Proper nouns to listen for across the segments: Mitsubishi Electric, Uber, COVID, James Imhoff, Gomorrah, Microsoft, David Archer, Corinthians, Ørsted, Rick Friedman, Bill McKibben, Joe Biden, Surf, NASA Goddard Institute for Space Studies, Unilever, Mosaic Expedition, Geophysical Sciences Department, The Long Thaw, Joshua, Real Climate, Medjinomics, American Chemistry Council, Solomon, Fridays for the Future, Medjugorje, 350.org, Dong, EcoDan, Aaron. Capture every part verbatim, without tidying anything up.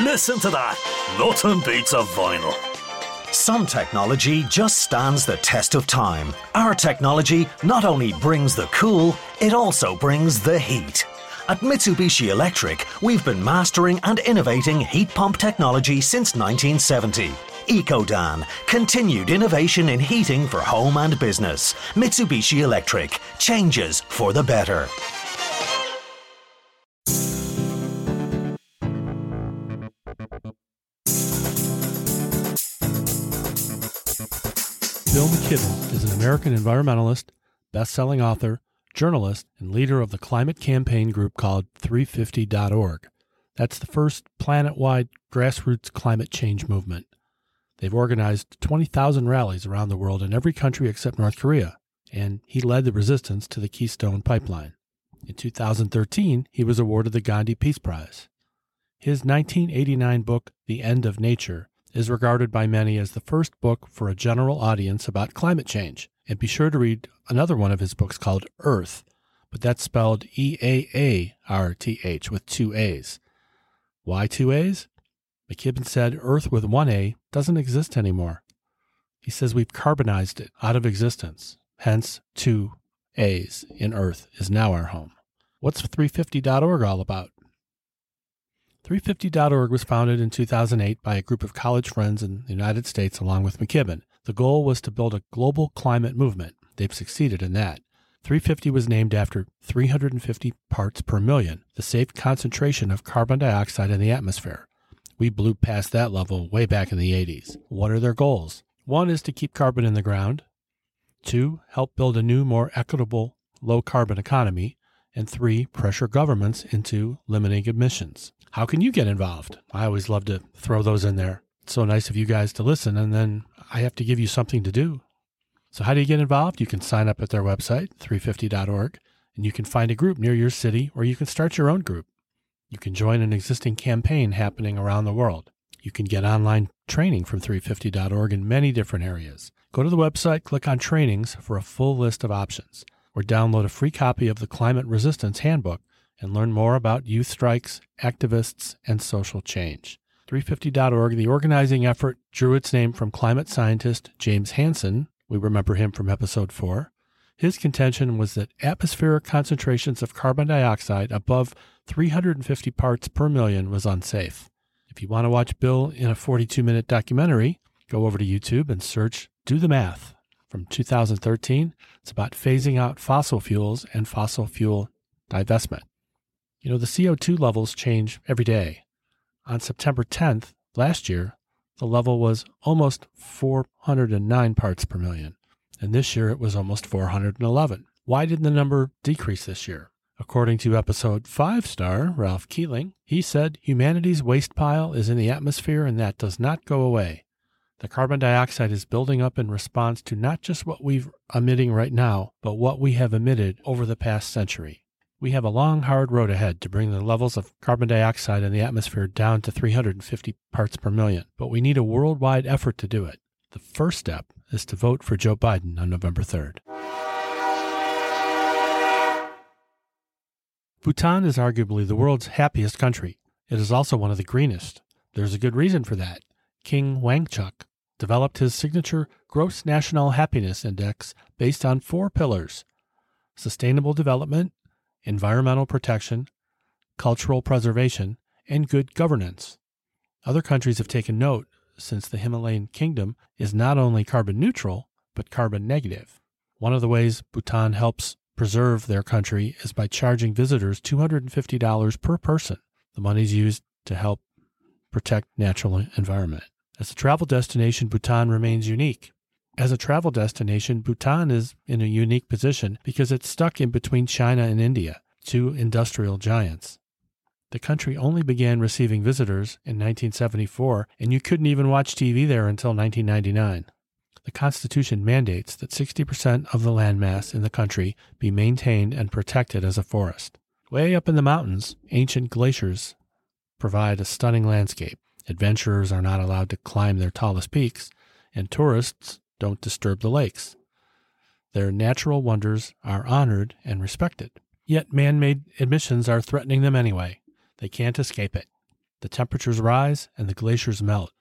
Listen to that. Nothing beats a vinyl. Some technology just stands the test of time. Our technology not only brings the cool, it also brings the heat. At Mitsubishi Electric, we've been mastering and innovating heat pump technology since nineteen seventy. EcoDan, continued innovation in heating for home and business. Mitsubishi Electric, changes for the better. Bill McKibben is an American environmentalist, best-selling author, journalist, and leader of the climate campaign group called three fifty dot org. That's the first planet-wide grassroots climate change movement. They've organized twenty thousand rallies around the world in every country except North Korea, and he led the resistance to the Keystone Pipeline. In two thousand thirteen, he was awarded the Gandhi Peace Prize. His nineteen eighty-nine book, The End of Nature, is regarded by many as the first book for a general audience about climate change. And be sure to read another one of his books called Earth, but that's spelled E A A R T H with two A's. Why two A's? McKibben said Earth with one A doesn't exist anymore. He says we've carbonized it out of existence. Hence, two A's in Earth is now our home. What's three fifty dot org all about? three fifty dot org was founded in two thousand eight by a group of college friends in the United States along with McKibben. The goal was to build a global climate movement. They've succeeded in that. three fifty was named after three hundred fifty parts per million, the safe concentration of carbon dioxide in the atmosphere. We blew past that level way back in the eighties. What are their goals? One is to keep carbon in the ground. Two, help build a new, more equitable, low-carbon economy. And three, pressure governments into limiting emissions. How can you get involved? I always love to throw those in there. It's so nice of you guys to listen, and then I have to give you something to do. So how do you get involved? You can sign up at their website, three fifty dot org, and you can find a group near your city, or you can start your own group. You can join an existing campaign happening around the world. You can get online training from three fifty dot org in many different areas. Go to the website, click on trainings for a full list of options, or download a free copy of the Climate Resistance Handbook and learn more about youth strikes, activists, and social change. three fifty dot org, the organizing effort, drew its name from climate scientist James Hansen. We remember him from episode four. His contention was that atmospheric concentrations of carbon dioxide above three hundred fifty parts per million was unsafe. If you want to watch Bill in a forty-two minute documentary, go over to YouTube and search Do the Math. From two thousand thirteen, it's about phasing out fossil fuels and fossil fuel divestment. You know, the C O two levels change every day. On September tenth, last year, the level was almost four hundred nine parts per million, and this year it was almost four hundred eleven. Why did the number decrease this year? According to episode five-star Ralph Keeling, he said, humanity's waste pile is in the atmosphere and that does not go away. The carbon dioxide is building up in response to not just what we're emitting right now, but what we have emitted over the past century. We have a long, hard road ahead to bring the levels of carbon dioxide in the atmosphere down to three hundred fifty parts per million, but we need a worldwide effort to do it. The first step is to vote for Joe Biden on November third. Bhutan is arguably the world's happiest country. It is also one of the greenest. There's a good reason for that. King Wangchuk developed his signature Gross National Happiness Index based on four pillars: sustainable development, environmental protection, cultural preservation, and good governance. Other countries have taken note since the Himalayan kingdom is not only carbon neutral, but carbon negative. One of the ways Bhutan helps preserve their country is by charging visitors two hundred fifty dollars per person. The money is used to help protect natural environment. As a travel destination, Bhutan remains unique. As a travel destination, Bhutan is in a unique position because it's stuck in between China and India, two industrial giants. The country only began receiving visitors in nineteen seventy-four, and you couldn't even watch T V there until nineteen ninety-nine. The Constitution mandates that sixty percent of the landmass in the country be maintained and protected as a forest. Way up in the mountains, ancient glaciers provide a stunning landscape. Adventurers are not allowed to climb their tallest peaks, and tourists don't disturb the lakes. Their natural wonders are honored and respected. Yet man-made emissions are threatening them anyway. They can't escape it. the temperatures rise and the glaciers melt.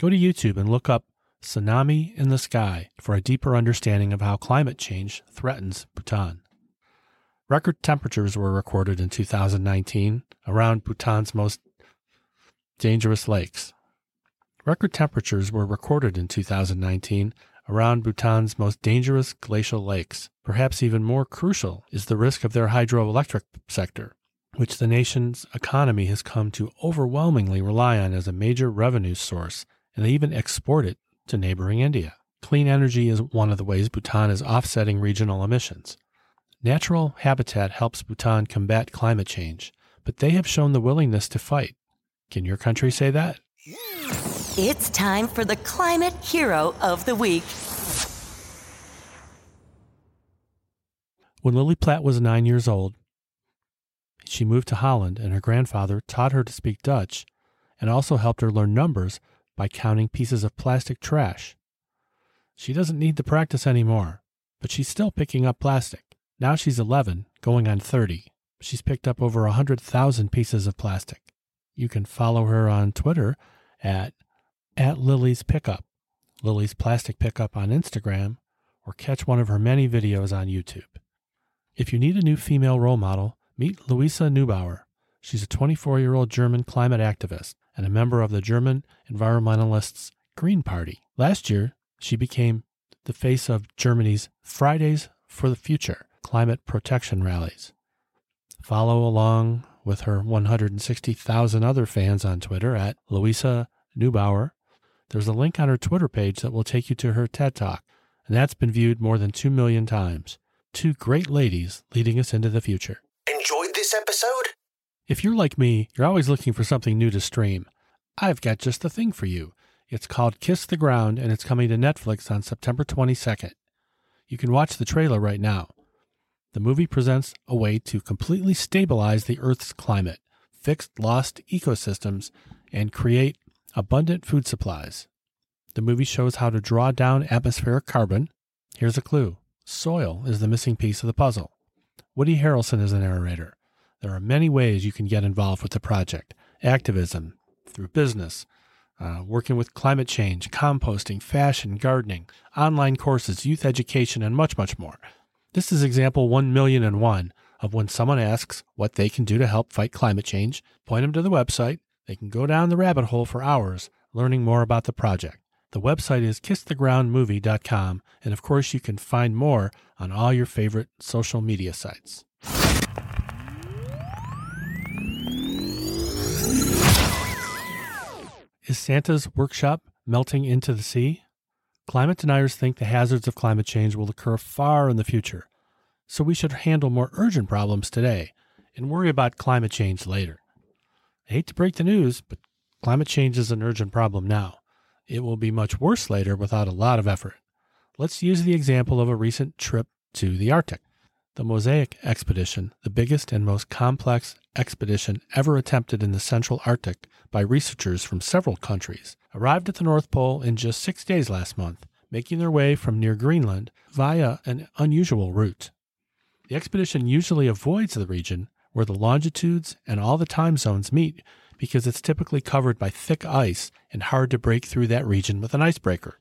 Go to YouTube and look up Tsunami in the Sky for a deeper understanding of how climate change threatens Bhutan. Record temperatures were recorded in two thousand nineteen around Bhutan's most dangerous lakes. Record temperatures were recorded in two thousand nineteen around Bhutan's most dangerous glacial lakes. Perhaps even more crucial is the risk of their hydroelectric sector, which the nation's economy has come to overwhelmingly rely on as a major revenue source, and they even export it to neighboring India. Clean energy is one of the ways Bhutan is offsetting regional emissions. Natural habitat helps Bhutan combat climate change, but they have shown the willingness to fight. Can your country say that? It's time for the Climate Hero of the Week. When Lilly Platt was nine years old, she moved to Holland, and her grandfather taught her to speak Dutch and also helped her learn numbers by counting pieces of plastic trash. She doesn't need the practice anymore, but she's still picking up plastic. Now she's eleven, going on thirty. She's picked up over one hundred thousand pieces of plastic. You can follow her on Twitter at, at Lily's Pickup, Lily's Plastic Pickup on Instagram, or catch one of her many videos on YouTube. If you need a new female role model, meet Luisa Neubauer. She's a twenty-four-year-old German climate activist and a member of the German environmentalists' Green Party. Last year, she became the face of Germany's Fridays for the Future climate protection rallies. Follow along with her one hundred sixty thousand other fans on Twitter at Luisa Neubauer. There's a link on her Twitter page that will take you to her TED Talk, and that's been viewed more than two million times. Two great ladies leading us into the future. Enjoyed this episode? If you're like me, you're always looking for something new to stream. I've got just the thing for you. It's called Kiss the Ground, and it's coming to Netflix on September twenty-second. You can watch the trailer right now. The movie presents a way to completely stabilize the Earth's climate, fix lost ecosystems, and create abundant food supplies. The movie shows how to draw down atmospheric carbon. Here's a clue. Soil is the missing piece of the puzzle. Woody Harrelson is the narrator. There are many ways you can get involved with the project. Activism, through business, uh, working with climate change, composting, fashion, gardening, online courses, youth education, and much, much more. This is example one million one of when someone asks what they can do to help fight climate change. Point them to the website. They can go down the rabbit hole for hours learning more about the project. The website is kiss the ground movie dot com, and of course you can find more on all your favorite social media sites. Is Santa's workshop melting into the sea? Climate deniers think the hazards of climate change will occur far in the future, so we should handle more urgent problems today and worry about climate change later. I hate to break the news, but climate change is an urgent problem now. It will be much worse later without a lot of effort. Let's use the example of a recent trip to the Arctic. The Mosaic Expedition, the biggest and most complex expedition ever attempted in the central Arctic by researchers from several countries, arrived at the North Pole in just six days last month, making their way from near Greenland via an unusual route. The expedition usually avoids the region where the longitudes and all the time zones meet, because it's typically covered by thick ice and hard to break through that region with an icebreaker.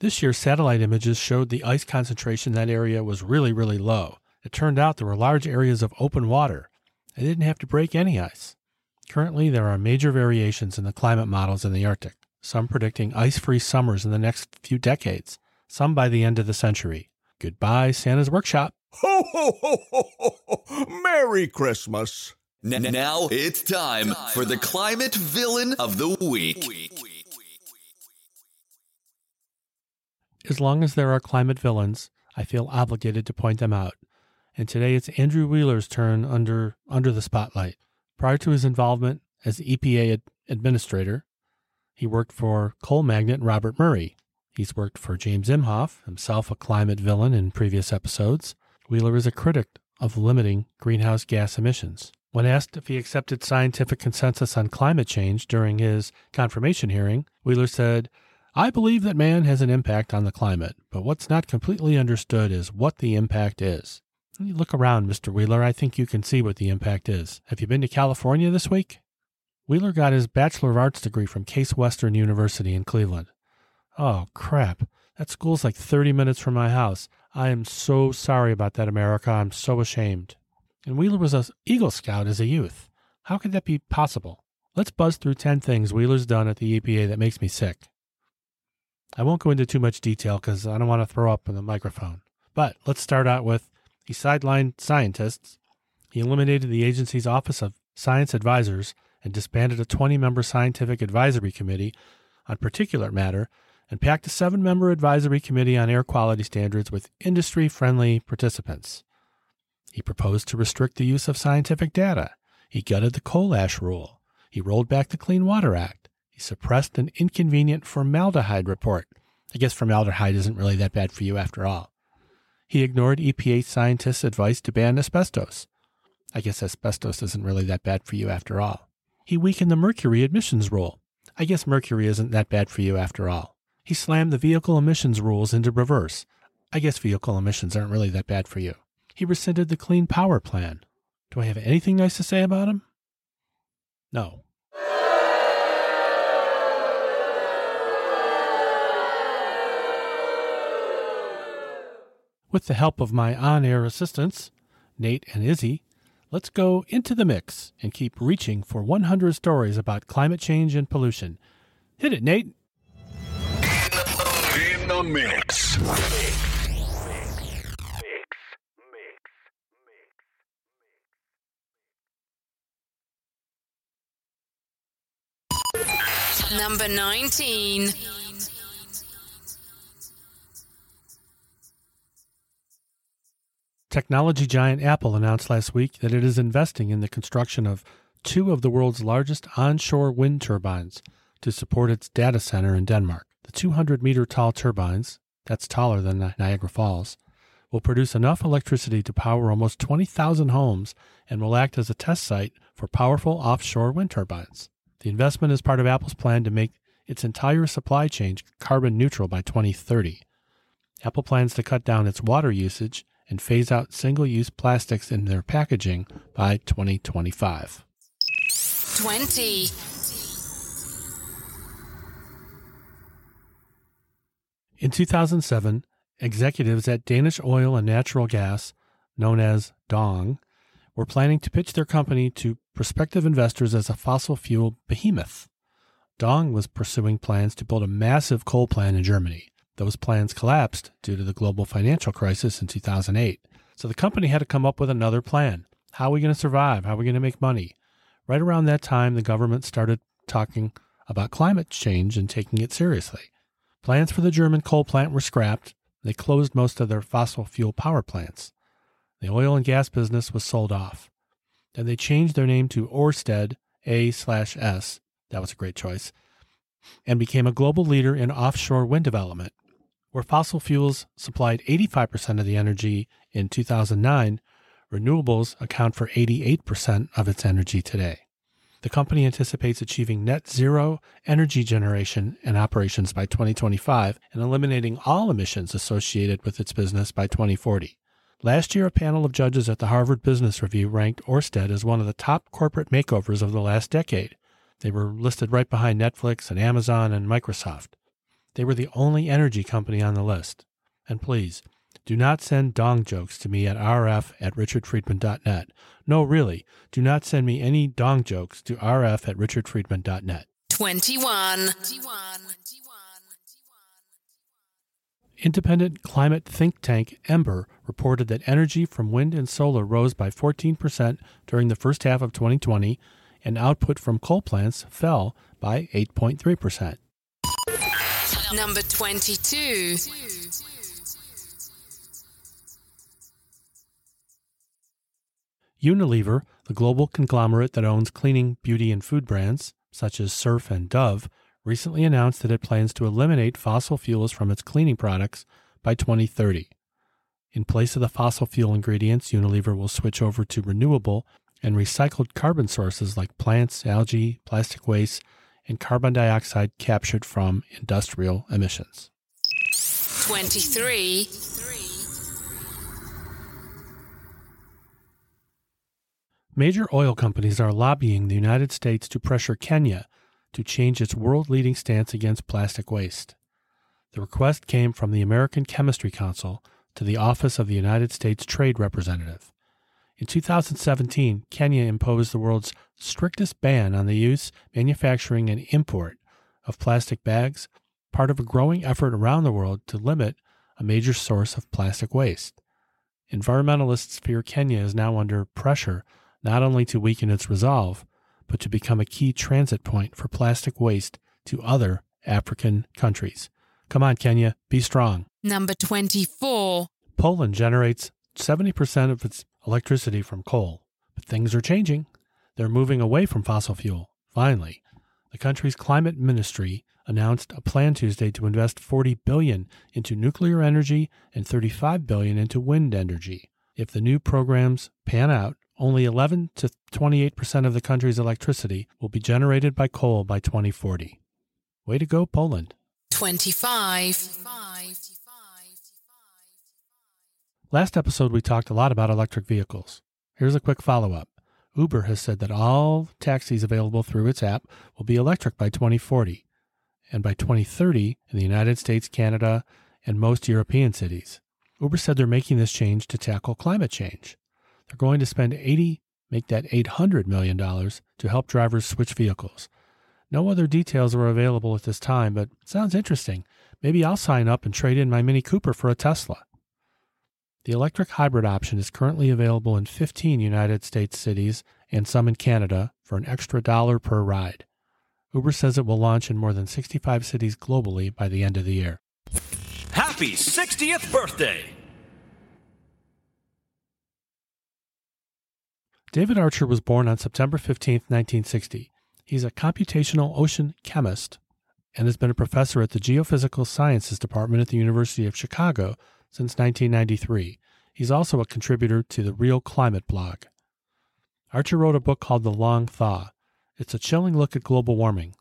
This year, satellite images showed the ice concentration in that area was really, really low. It turned out there were large areas of open water. They didn't have to break any ice. Currently, there are major variations in the climate models in the Arctic, some predicting ice-free summers in the next few decades, some by the end of the century. Goodbye, Santa's workshop. Ho, ho, ho, ho, ho, ho. Merry Christmas. Now it's time for the Climate Villain of the Week. As long as there are climate villains, I feel obligated to point them out. And today it's Andrew Wheeler's turn under under the spotlight. Prior to his involvement as E P A ad- administrator, he worked for coal magnate Robert Murray. He's worked for James Imhoff, himself a climate villain in previous episodes. Wheeler is a critic of limiting greenhouse gas emissions. When asked if he accepted scientific consensus on climate change during his confirmation hearing, Wheeler said, "I believe that man has an impact on the climate, but what's not completely understood is what the impact is." You look around, Mister Wheeler. I think you can see what the impact is. Have you been to California this week? Wheeler got his Bachelor of Arts degree from Case Western University in Cleveland. Oh, crap. That school's like thirty minutes from my house. I am so sorry about that, America. I'm so ashamed. And Wheeler was an Eagle Scout as a youth. How could that be possible? Let's buzz through ten things Wheeler's done at the E P A that makes me sick. I won't go into too much detail because I don't want to throw up in the microphone. But let's start out with he sidelined scientists. He eliminated the agency's Office of Science Advisors and disbanded a twenty-member scientific advisory committee on particulate matter and packed a seven-member advisory committee on air quality standards with industry-friendly participants. He proposed to restrict the use of scientific data. He gutted the coal ash rule. He rolled back the Clean Water Act. He suppressed an inconvenient formaldehyde report. I guess formaldehyde isn't really that bad for you after all. He ignored E P A scientists' advice to ban asbestos. I guess asbestos isn't really that bad for you after all. He weakened the mercury emissions rule. I guess mercury isn't that bad for you after all. He slammed the vehicle emissions rules into reverse. I guess vehicle emissions aren't really that bad for you. He rescinded the Clean Power Plan. Do I have anything nice to say about him? No. With the help of my on-air assistants, Nate and Izzy, let's go into the mix and keep reaching for one hundred stories about climate change and pollution. Hit it, Nate. In the mix. Number nineteen. Technology giant Apple announced last week that it is investing in the construction of two of the world's largest onshore wind turbines to support its data center in Denmark. The two hundred meter tall turbines, that's taller than Niagara Falls, will produce enough electricity to power almost twenty thousand homes and will act as a test site for powerful offshore wind turbines. The investment is part of Apple's plan to make its entire supply chain carbon neutral by twenty thirty. Apple plans to cut down its water usage and phase out single-use plastics in their packaging by twenty twenty-five. twenty. In two thousand seven, executives at Danish Oil and Natural Gas, known as Dong, were planning to pitch their company to prospective investors as a fossil fuel behemoth. Dong was pursuing plans to build a massive coal plant in Germany. Those plans collapsed due to the global financial crisis in two thousand eight. So the company had to come up with another plan. How are we going to survive? How are we going to make money? Right around that time, the government started talking about climate change and taking it seriously. Plans for the German coal plant were scrapped. They closed most of their fossil fuel power plants. The oil and gas business was sold off. Then they changed their name to Ørsted A slash S, that was a great choice, and became a global leader in offshore wind development, where fossil fuels supplied eighty-five percent of the energy in two thousand nine, renewables account for eighty-eight percent of its energy today. The company anticipates achieving net zero energy generation and operations by twenty twenty-five and eliminating all emissions associated with its business by twenty forty. Last year, a panel of judges at the Harvard Business Review ranked Ørsted as one of the top corporate makeovers of the last decade. They were listed right behind Netflix and Amazon and Microsoft. They were the only energy company on the list. And please, do not send Dong jokes to me at r f at richard friedman dot net. No, really, do not send me any Dong jokes to r f at richard friedman dot net. twenty-one. Independent climate think tank Ember reported that energy from wind and solar rose by fourteen percent during the first half of twenty twenty, and output from coal plants fell by eight point three percent. Number twenty-two. Unilever, the global conglomerate that owns cleaning, beauty, and food brands, such as Surf and Dove, recently announced that it plans to eliminate fossil fuels from its cleaning products by twenty thirty. In place of the fossil fuel ingredients, Unilever will switch over to renewable and recycled carbon sources like plants, algae, plastic waste, and carbon dioxide captured from industrial emissions. twenty-three. Major oil companies are lobbying the United States to pressure Kenya to change its world-leading stance against plastic waste. The request came from the American Chemistry Council to the Office of the United States Trade Representative. In two thousand seventeen, Kenya imposed the world's strictest ban on the use, manufacturing, and import of plastic bags, part of a growing effort around the world to limit a major source of plastic waste. Environmentalists fear Kenya is now under pressure not only to weaken its resolve, but to become a key transit point for plastic waste to other African countries. Come on, Kenya, be strong. Number twenty-four. Poland generates seventy percent of its electricity from coal. But things are changing. They're moving away from fossil fuel. Finally, the country's climate ministry announced a plan Tuesday to invest forty billion dollars into nuclear energy and thirty-five billion dollars into wind energy. If the new programs pan out, only eleven to twenty-eight percent of the country's electricity will be generated by coal by twenty forty. Way to go, Poland. twenty-five. Last episode, we talked a lot about electric vehicles. Here's a quick follow-up. Uber has said that all taxis available through its app will be electric by twenty forty, and by twenty thirty in the United States, Canada, and most European cities. Uber said they're making this change to tackle climate change. They're going to spend eighty, make that eight hundred million dollars to help drivers switch vehicles. No other details were available at this time, but it sounds interesting. Maybe I'll sign up and trade in my Mini Cooper for a Tesla. The electric hybrid option is currently available in fifteen United States cities and some in Canada for an extra dollar per ride. Uber says it will launch in more than sixty-five cities globally by the end of the year. Happy sixtieth birthday! David Archer was born on September fifteenth, nineteen sixty. He's a computational ocean chemist and has been a professor at the Geophysical Sciences Department at the University of Chicago since nineteen ninety-three. He's also a contributor to the Real Climate blog. Archer wrote a book called The Long Thaw. It's a chilling look at global warming.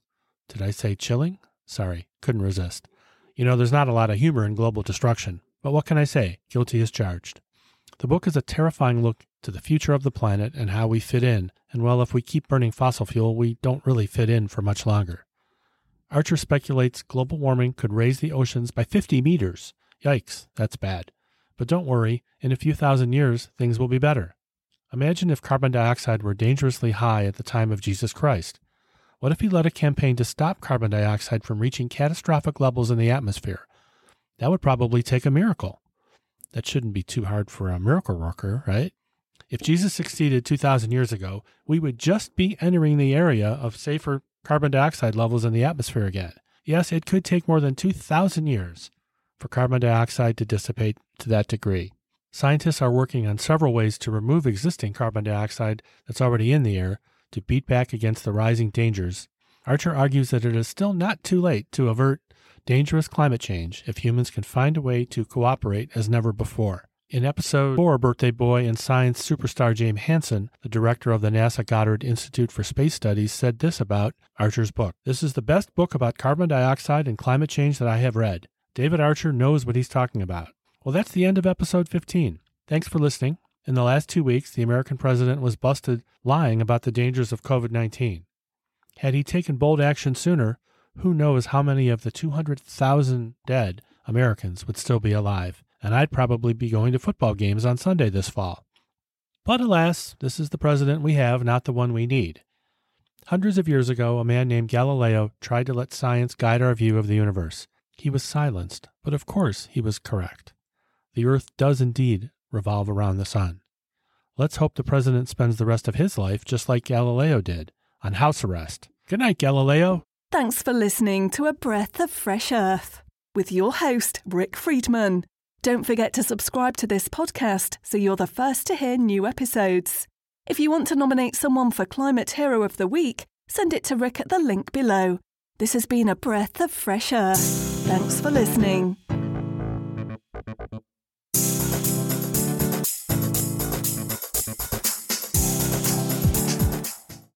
Did I say chilling? Sorry, couldn't resist. You know, there's not a lot of humor in global destruction, but what can I say? Guilty as charged. The book is a terrifying look to the future of the planet and how we fit in, and well, if we keep burning fossil fuel, we don't really fit in for much longer. Archer speculates global warming could raise the oceans by fifty meters. Yikes, that's bad. But don't worry, in a few thousand years, things will be better. Imagine if carbon dioxide were dangerously high at the time of Jesus Christ. What if he led a campaign to stop carbon dioxide from reaching catastrophic levels in the atmosphere? That would probably take a miracle. That shouldn't be too hard for a miracle worker, right? If Jesus succeeded two thousand years ago, we would just be entering the area of safer carbon dioxide levels in the atmosphere again. Yes, it could take more than two thousand years for carbon dioxide to dissipate to that degree. Scientists are working on several ways to remove existing carbon dioxide that's already in the air to beat back against the rising dangers. Archer argues that it is still not too late to avert dangerous climate change if humans can find a way to cooperate as never before. In episode four, birthday boy and science superstar James Hansen, the director of the NASA Goddard Institute for Space Studies, said this about Archer's book. "This is the best book about carbon dioxide and climate change that I have read. David Archer knows what he's talking about." Well, that's the end of episode fifteen. Thanks for listening. In the last two weeks, the American president was busted lying about the dangers of COVID nineteen. Had he taken bold action sooner, who knows how many of the two hundred thousand dead Americans would still be alive, and I'd probably be going to football games on Sunday this fall. But alas, this is the president we have, not the one we need. Hundreds of years ago, a man named Galileo tried to let science guide our view of the universe. He was silenced, but of course he was correct. The Earth does indeed revolve around the sun. Let's hope the president spends the rest of his life just like Galileo did, on house arrest. Good night, Galileo. Thanks for listening to A Breath of Fresh Earth with your host, Rick Friedman. Don't forget to subscribe to this podcast so you're the first to hear new episodes. If you want to nominate someone for Climate Hero of the Week, send it to Rick at the link below. This has been A Breath of Fresh Earth. Thanks for listening.